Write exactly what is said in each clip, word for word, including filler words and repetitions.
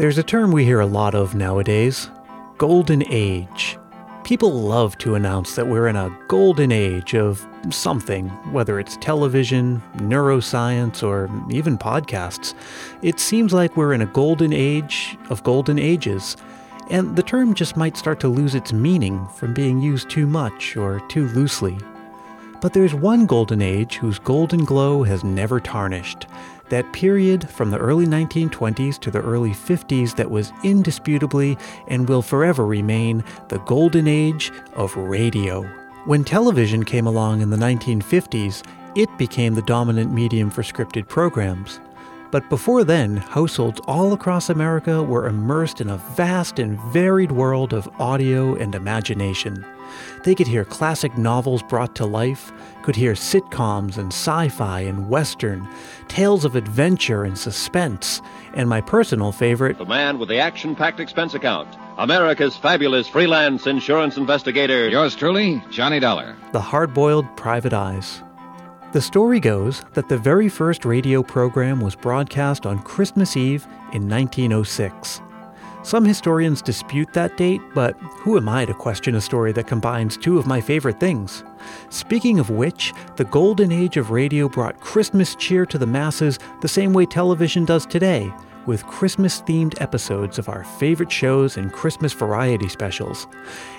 There's a term we hear a lot of nowadays, golden age. People love to announce that we're in a golden age of something, whether it's television, neuroscience, or even podcasts. It seems like we're in a golden age of golden ages, and the term just might start to lose its meaning from being used too much or too loosely. But there's one golden age whose golden glow has never tarnished. That period from the early nineteen twenties to the early fifties that was indisputably and will forever remain the golden age of radio. When television came along in the nineteen fifties, it became the dominant medium for scripted programs. But before then, households all across America were immersed in a vast and varied world of audio and imagination. They could hear classic novels brought to life, could hear sitcoms and sci-fi and western, tales of adventure and suspense, and my personal favorite, the man with the action-packed expense account, America's fabulous freelance insurance investigator, yours truly, Johnny Dollar, the hard-boiled private eyes. The story goes that the very first radio program was broadcast on Christmas Eve in nineteen oh six. Some historians dispute that date, but who am I to question a story that combines two of my favorite things? Speaking of which, the golden age of radio brought Christmas cheer to the masses the same way television does today, with Christmas-themed episodes of our favorite shows and Christmas variety specials.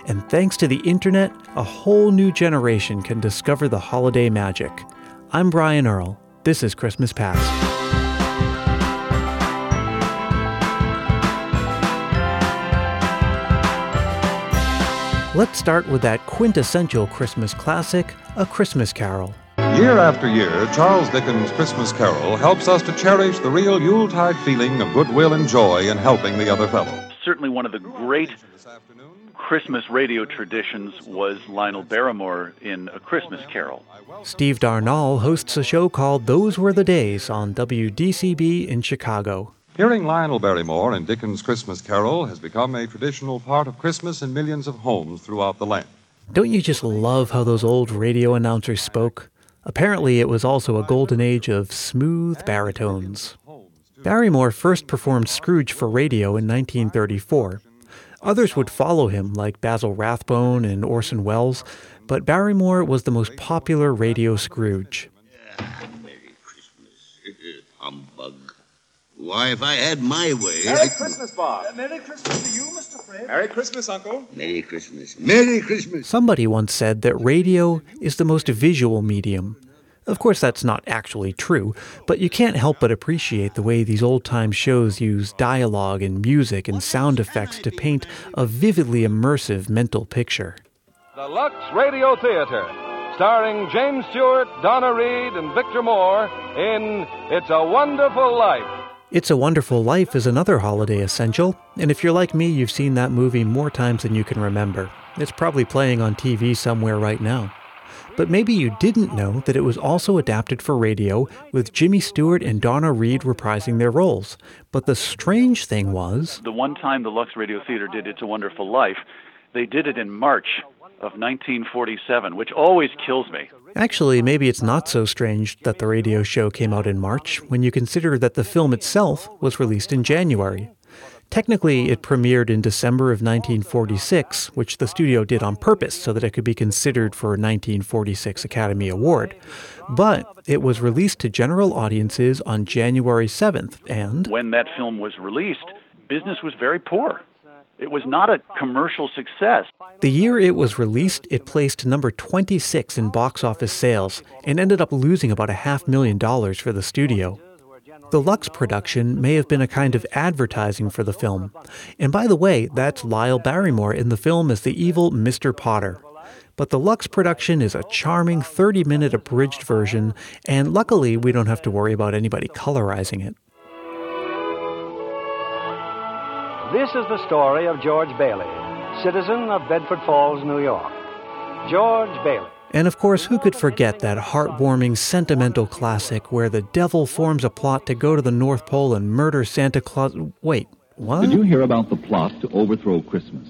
And thanks to the internet, a whole new generation can discover the holiday magic. I'm Brian Earle. This is Christmas Past. Let's start with that quintessential Christmas classic, A Christmas Carol. Year after year, Charles Dickens' Christmas Carol helps us to cherish the real Yuletide feeling of goodwill and joy in helping the other fellow. Certainly one of the great Christmas radio traditions was Lionel Barrymore in A Christmas Carol. Steve Darnall hosts a show called Those Were the Days on W D C B in Chicago. Hearing Lionel Barrymore in Dickens' Christmas Carol has become a traditional part of Christmas in millions of homes throughout the land. Don't you just love how those old radio announcers spoke? Apparently, it was also a golden age of smooth baritones. Barrymore first performed Scrooge for radio in nineteen thirty-four. Others would follow him, like Basil Rathbone and Orson Welles, but Barrymore was the most popular radio Scrooge. Ah, Merry Christmas, humbug. Why, if I had my way... Merry I... Christmas, Bob. Uh, Merry Christmas to you, Mister Fred. Merry Christmas, Uncle. Merry Christmas. Merry Christmas. Somebody once said that radio is the most visual medium. Of course, that's not actually true, but you can't help but appreciate the way these old-time shows use dialogue and music and sound effects to paint a vividly immersive mental picture. The Lux Radio Theater, starring James Stewart, Donna Reed, and Victor Moore in It's a Wonderful Life. It's a Wonderful Life is another holiday essential, and if you're like me, you've seen that movie more times than you can remember. It's probably playing on T V somewhere right now. But maybe you didn't know that it was also adapted for radio, with Jimmy Stewart and Donna Reed reprising their roles. But the strange thing was... the one time the Lux Radio Theater did It's a Wonderful Life, they did it in March of nineteen forty-seven, which always kills me. Actually, maybe it's not so strange that the radio show came out in March when you consider that the film itself was released in January. Technically, it premiered in December of nineteen forty-six, which the studio did on purpose so that it could be considered for a nineteen forty-six Academy Award. But it was released to general audiences on January seventh, and... when that film was released, business was very poor. It was not a commercial success. The year it was released, it placed number twenty-six in box office sales and ended up losing about a half million dollars for the studio. The Lux production may have been a kind of advertising for the film. And by the way, that's Lyle Barrymore in the film as the evil Mister Potter. But the Lux production is a charming thirty-minute abridged version, and luckily we don't have to worry about anybody colorizing it. This is the story of George Bailey, citizen of Bedford Falls, New York. George Bailey. And of course, who could forget that heartwarming, sentimental classic where the devil forms a plot to go to the North Pole and murder Santa Claus? Wait, what? Did you hear about the plot to overthrow Christmas?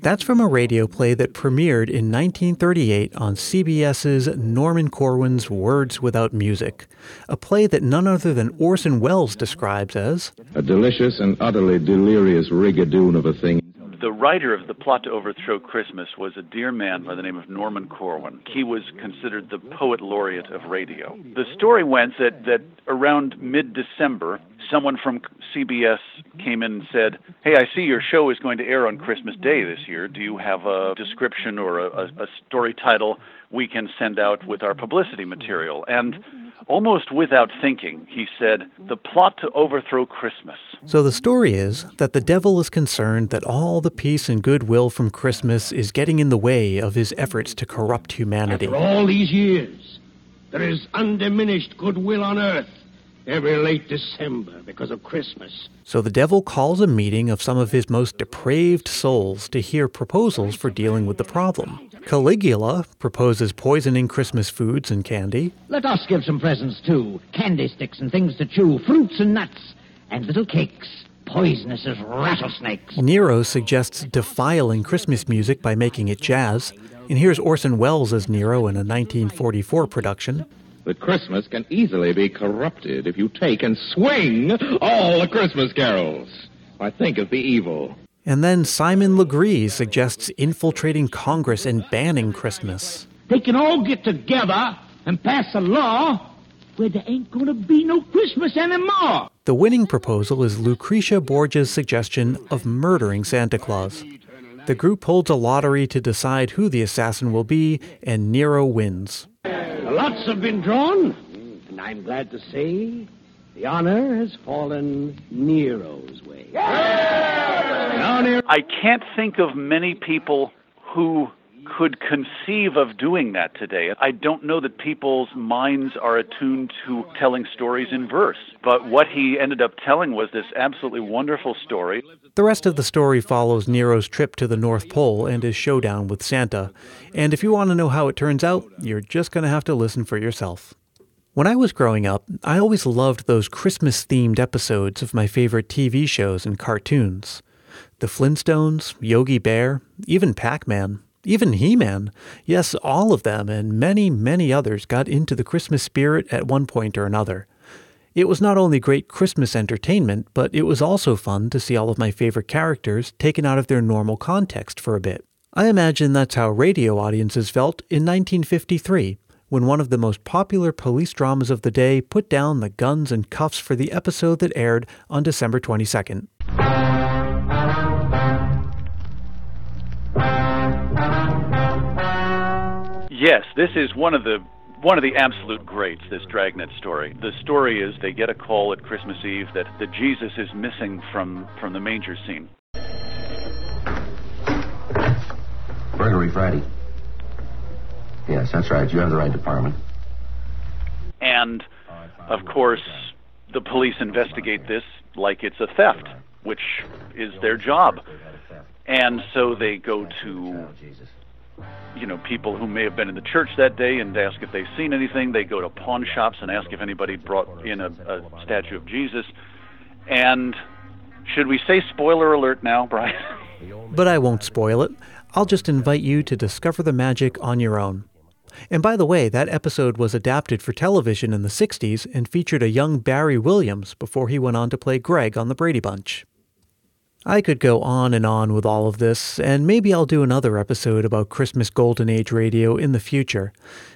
That's from a radio play that premiered in nineteen thirty-eight on C B S's Norman Corwin's Words Without Music, a play that none other than Orson Welles describes as a delicious and utterly delirious rigadoon of a thing. The writer of The Plot to Overthrow Christmas was a dear man by the name of Norman Corwin. He was considered the poet laureate of radio. The story went that, that around mid-December, someone from C B S came in and said, "Hey, I see your show is going to air on Christmas Day this year. Do you have a description or a, a, a story title we can send out with our publicity material?" And almost without thinking, he said, "The Plot to Overthrow Christmas." So the story is that the devil is concerned that all the peace and goodwill from Christmas is getting in the way of his efforts to corrupt humanity. After all these years, there is undiminished goodwill on earth every late December because of Christmas. So the devil calls a meeting of some of his most depraved souls to hear proposals for dealing with the problem. Caligula proposes poisoning Christmas foods and candy. Let us give some presents, too. Candy sticks and things to chew, fruits and nuts, and little cakes, poisonous as rattlesnakes. Nero suggests defiling Christmas music by making it jazz, and here's Orson Welles as Nero in a nineteen forty-four production. That Christmas can easily be corrupted if you take and swing all the Christmas carols. I think of the evil. And then Simon Legree suggests infiltrating Congress and banning Christmas. They can all get together and pass a law where there ain't going to be no Christmas anymore. The winning proposal is Lucretia Borgia's suggestion of murdering Santa Claus. The group holds a lottery to decide who the assassin will be, and Nero wins. Lots have been drawn, and I'm glad to say the honor has fallen Nero's way. I can't think of many people who could conceive of doing that today. I don't know that people's minds are attuned to telling stories in verse, but what he ended up telling was this absolutely wonderful story. The rest of the story follows Nero's trip to the North Pole and his showdown with Santa. And if you want to know how it turns out, you're just going to have to listen for yourself. When I was growing up, I always loved those Christmas-themed episodes of my favorite T V shows and cartoons. The Flintstones, Yogi Bear, even Pac-Man. Even He-Man. Yes, all of them and many, many others got into the Christmas spirit at one point or another. It was not only great Christmas entertainment, but it was also fun to see all of my favorite characters taken out of their normal context for a bit. I imagine that's how radio audiences felt in nineteen fifty-three, when one of the most popular police dramas of the day put down the guns and cuffs for the episode that aired on December twenty-second. Yes, this is one of the one of the absolute greats, this Dragnet story. The story is they get a call at Christmas Eve that the Jesus is missing from, from the manger scene. Burglary Friday. Yes, that's right. You have the right department. And, of course, the police investigate this like it's a theft, which is their job. And so they go to, you know, people who may have been in the church that day and ask if they've seen anything. They go to pawn shops and ask if anybody brought in a, a statue of Jesus. And should we say spoiler alert now, Brian? But I won't spoil it. I'll just invite you to discover the magic on your own. And by the way, that episode was adapted for television in the sixties and featured a young Barry Williams before he went on to play Greg on The Brady Bunch. I could go on and on with all of this, and maybe I'll do another episode about Christmas Golden Age radio in the future,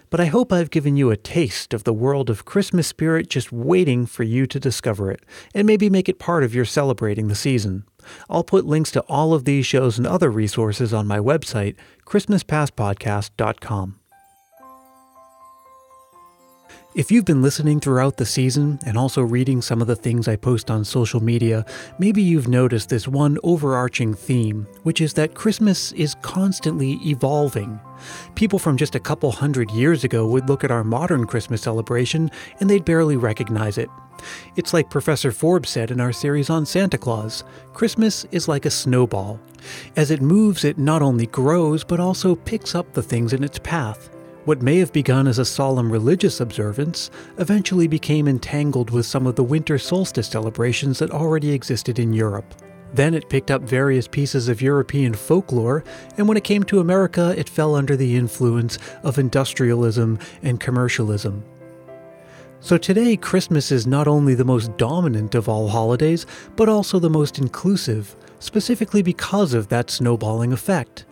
but I hope I've given you a taste of the world of Christmas spirit just waiting for you to discover it, and maybe make it part of your celebrating the season. I'll put links to all of these shows and other resources on my website, Christmas Past Podcast dot com. If you've been listening throughout the season and also reading some of the things I post on social media, maybe you've noticed this one overarching theme, which is that Christmas is constantly evolving. People from just a couple hundred years ago would look at our modern Christmas celebration and they'd barely recognize it. It's like Professor Forbes said in our series on Santa Claus, Christmas is like a snowball. As it moves, it not only grows, but also picks up the things in its path. What may have begun as a solemn religious observance eventually became entangled with some of the winter solstice celebrations that already existed in Europe. Then it picked up various pieces of European folklore, and when it came to America, it fell under the influence of industrialism and commercialism. So today, Christmas is not only the most dominant of all holidays, but also the most inclusive, specifically because of that snowballing effect.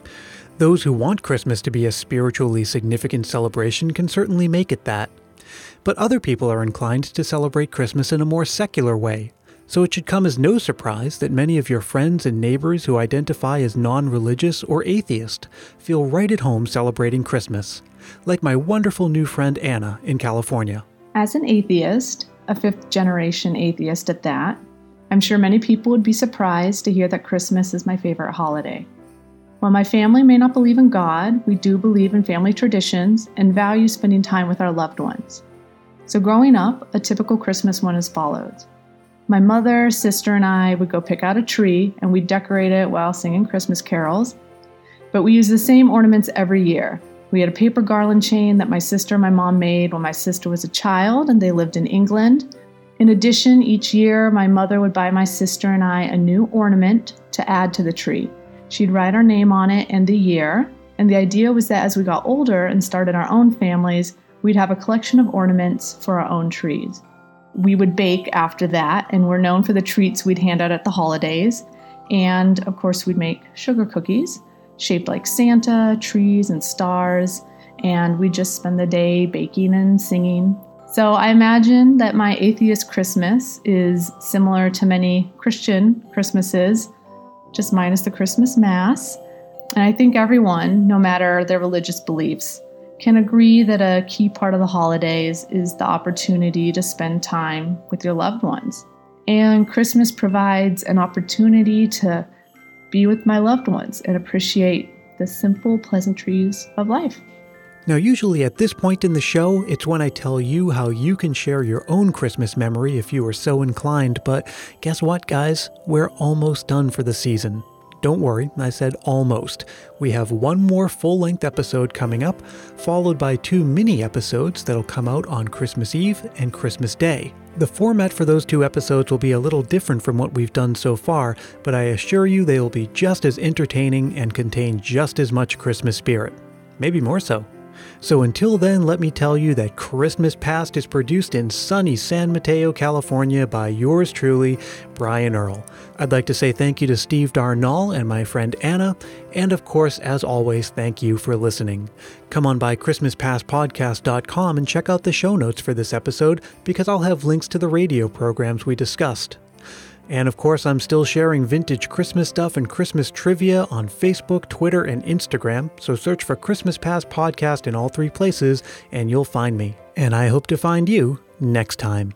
Those who want Christmas to be a spiritually significant celebration can certainly make it that. But other people are inclined to celebrate Christmas in a more secular way, so it should come as no surprise that many of your friends and neighbors who identify as non-religious or atheist feel right at home celebrating Christmas, like my wonderful new friend Anna in California. As an atheist, a fifth-generation atheist at that, I'm sure many people would be surprised to hear that Christmas is my favorite holiday. While my family may not believe in God, we do believe in family traditions and value spending time with our loved ones. So growing up, a typical Christmas went as follows. My mother, sister, and I would go pick out a tree, and we'd decorate it while singing Christmas carols. But we used the same ornaments every year. We had a paper garland chain that my sister and my mom made when my sister was a child and they lived in England. In addition, each year my mother would buy my sister and I a new ornament to add to the tree. She'd write our name on it and the year, and the idea was that as we got older and started our own families, we'd have a collection of ornaments for our own trees. We would bake after that, and we're known for the treats we'd hand out at the holidays. And of course, we'd make sugar cookies shaped like Santa, trees, and stars, and we just spend the day baking and singing. So I imagine that my atheist Christmas is similar to many Christian Christmases, just minus the Christmas Mass. And I think everyone, no matter their religious beliefs, can agree that a key part of the holidays is the opportunity to spend time with your loved ones. And Christmas provides an opportunity to be with my loved ones and appreciate the simple pleasantries of life. Now, usually at this point in the show, it's when I tell you how you can share your own Christmas memory if you are so inclined, but guess what, guys? We're almost done for the season. Don't worry, I said almost. We have one more full-length episode coming up, followed by two mini-episodes that'll come out on Christmas Eve and Christmas Day. The format for those two episodes will be a little different from what we've done so far, but I assure you they will be just as entertaining and contain just as much Christmas spirit. Maybe more so. So until then, let me tell you that Christmas Past is produced in sunny San Mateo, California by yours truly, Brian Earle. I'd like to say thank you to Steve Darnall and my friend Anna, and of course, as always, thank you for listening. Come on by Christmas Past Podcast dot com and check out the show notes for this episode because I'll have links to the radio programs we discussed. And of course, I'm still sharing vintage Christmas stuff and Christmas trivia on Facebook, Twitter, and Instagram, so search for Christmas Past Podcast in all three places, and you'll find me. And I hope to find you next time.